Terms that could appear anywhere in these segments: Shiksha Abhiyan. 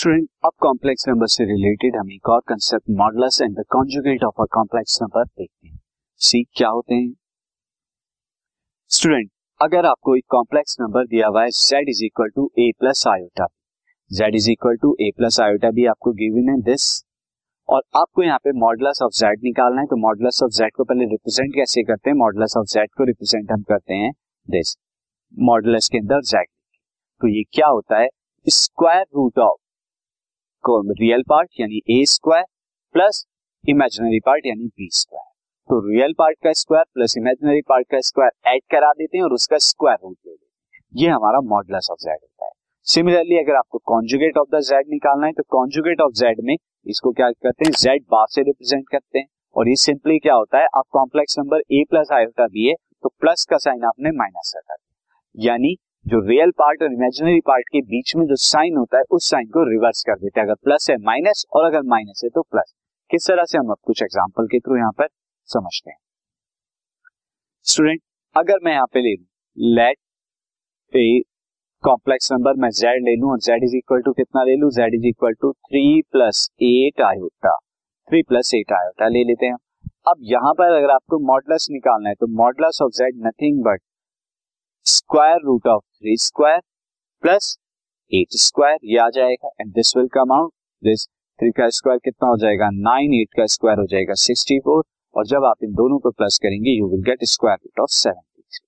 Student, अब complex number से related हम एक और concept modulus and the conjugate of a complex number देखते हैं। सी क्या होते हैं स्टूडेंट? अगर आपको एक कॉम्प्लेक्स नंबर दिया हुआ है z is equal to a plus iota b, z is equal to a plus iota b आपको गिवन है दिस, और आपको यहाँ पे मॉडुलस ऑफ z निकालना है। तो मॉडुलस ऑफ z को पहले रिप्रेजेंट कैसे करते हैं? मॉडुलस ऑफ z को रिप्रेजेंट हम करते हैं दिस, मॉडुलस के अंदर z। तो ये क्या होता है? Square root of real part यानी a square plus imaginary part यानी b स्क्वायर। तो रियल पार्ट का स्क्वायर प्लस इमेजिनरी पार्ट का स्क्वायर ऐड करा देते हैं और उसका स्क्वायर रूट ले लेते हैं। ये हमारा मॉडुलस ऑफ z होता है। सिमिलरली अगर आपको कॉन्जुगेट ऑफ द z निकालना है तो कॉन्जुगेट ऑफ z में इसको क्या करते हैं? z बार से रिप्रेजेंट करते हैं। और ये सिंपली क्या होता है, आप complex number a plus iota b है तो प्लस का साइन आपने माइनस रखा, यानी जो रियल पार्ट और इमेजिनरी पार्ट के बीच में जो साइन होता है उस साइन को रिवर्स कर देते हैं। अगर प्लस है माइनस और अगर माइनस है तो प्लस। किस तरह से हम अब कुछ एग्जांपल के थ्रू यहाँ पर समझते हैं। स्टूडेंट अगर मैं यहाँ पे ले लूं लेट ए कॉम्प्लेक्स नंबर मैं z ले लूं और z इज इक्वल टू कितना ले लूं, z is equal to 3 plus 8 iota ले लेते हैं। अब यहाँ पर अगर आपको मॉडुलस निकालना है तो modulus of z nothing but square root of 3 square plus 8 square ये आ जाएगा and this will come out this. 3 का स्क्वायर कितना हो जाएगा 9, 8 का स्क्वायर हो जाएगा 64 और जब आप इन दोनों को प्लस करेंगे you will get square root of 73।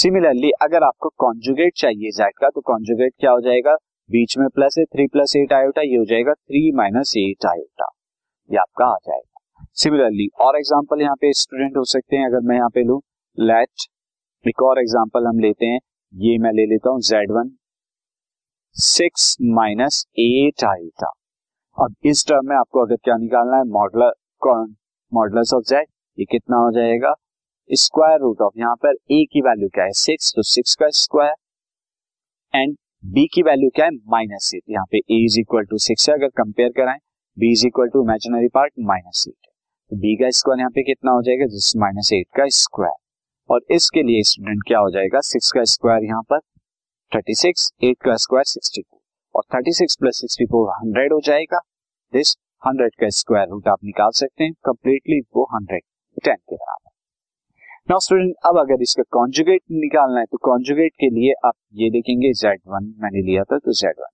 Similarly अगर आपको कॉन्जुगेट चाहिए z का तो कॉन्जुगेट क्या हो जाएगा, बीच में प्लस है 3 प्लस 8 आयोटा, ये हो जाएगा 3 माइनस 8 आयोटा, ये आपका आ जाएगा। सिमिलरली और एग्जाम्पल यहाँ पे स्टूडेंट हो सकते हैं। अगर मैं यहाँ पे लू लेट एक और एग्जाम्पल हम लेते हैं, ये मैं ले लेता हूं z1 6 माइनस 8 आयोटा। अब इस टर्म में आपको अगर क्या निकालना है मॉडुलस ऑफ z, ये कितना हो जाएगा स्क्वायर रूट ऑफ, यहाँ पर a की वैल्यू क्या है 6 तो 6 का स्क्वायर एंड b की वैल्यू क्या है माइनस 8, यहाँ पे a इज इक्वल टू 6 है अगर कंपेयर कराएं, b is equal to imaginary part minus 8 है, b का स्क्वायर यहाँ पे कितना हो जाएगा जिस माइनस 8 का स्क्वायर। और इसके लिए स्टूडेंट क्या हो जाएगा 6 का स्क्वायर यहाँ पर 36, 8 का स्क्वायर 64 और 36 प्लस 64 100 हो जाएगा। दिस 100 का स्क्वायर रूट आप निकाल सकते हैं कंप्लीटली, वो 110 के बराबर। नाउ स्टूडेंट अब अगर इसका कॉन्जुगेट निकालना है तो कॉन्जुगेट के लिए आप ये देखेंगे z1 मैंने लिया था तो z1,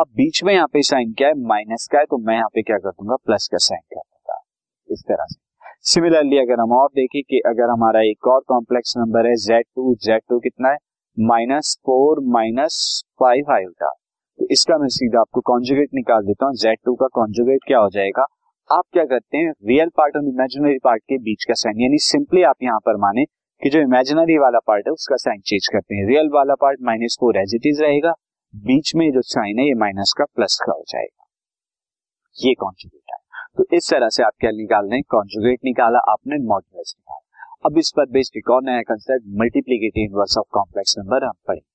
अब बीच में यहाँ पे साइन क्या है माइनस का है तो मैं यहाँ पे क्या कर दूंगा प्लस का साइन कर दूंगा इस तरह से। सिमिलरली अगर हम और देखें कि अगर हमारा एक और कॉम्प्लेक्स नंबर है z2 कितना है माइनस 4 माइनस 5 आयोटा, तो इसका मैं सीधा आपको कॉन्जुगेट निकाल देता हूँ। z2 का कॉन्जुगेट क्या हो जाएगा, आप क्या करते हैं रियल पार्ट और इमेजिनरी पार्ट के बीच का साइन, यानी सिंपली आप यहाँ पर माने कि जो इमेजिनरी वाला पार्ट है उसका साइन चेंज करते हैं। रियल वाला part minus 4 as it is रहेगा, बीच में जो साइन है ये माइनस का प्लस का हो जाएगा, ये कॉन्जुगेट है। तो इस तरह से आप क्या निकाल रहे हैं, कॉन्जुगेट निकाला आपने, मॉडुलस निकाला। अब इस पर बेस्ड एक और नया concept multiplicative inverse of complex number हम पढ़ेंगे।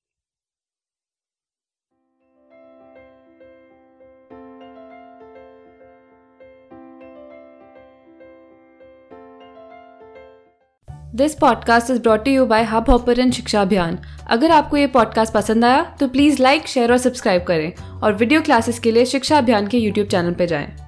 This podcast is brought to you by hub hopper and Shiksha Abhiyan. अगर आपको ये पॉडकास्ट पसंद आया तो प्लीज़ लाइक, शेयर और सब्सक्राइब करें और वीडियो क्लासेस के लिए शिक्षा अभियान के यूट्यूब चैनल पर जाएं।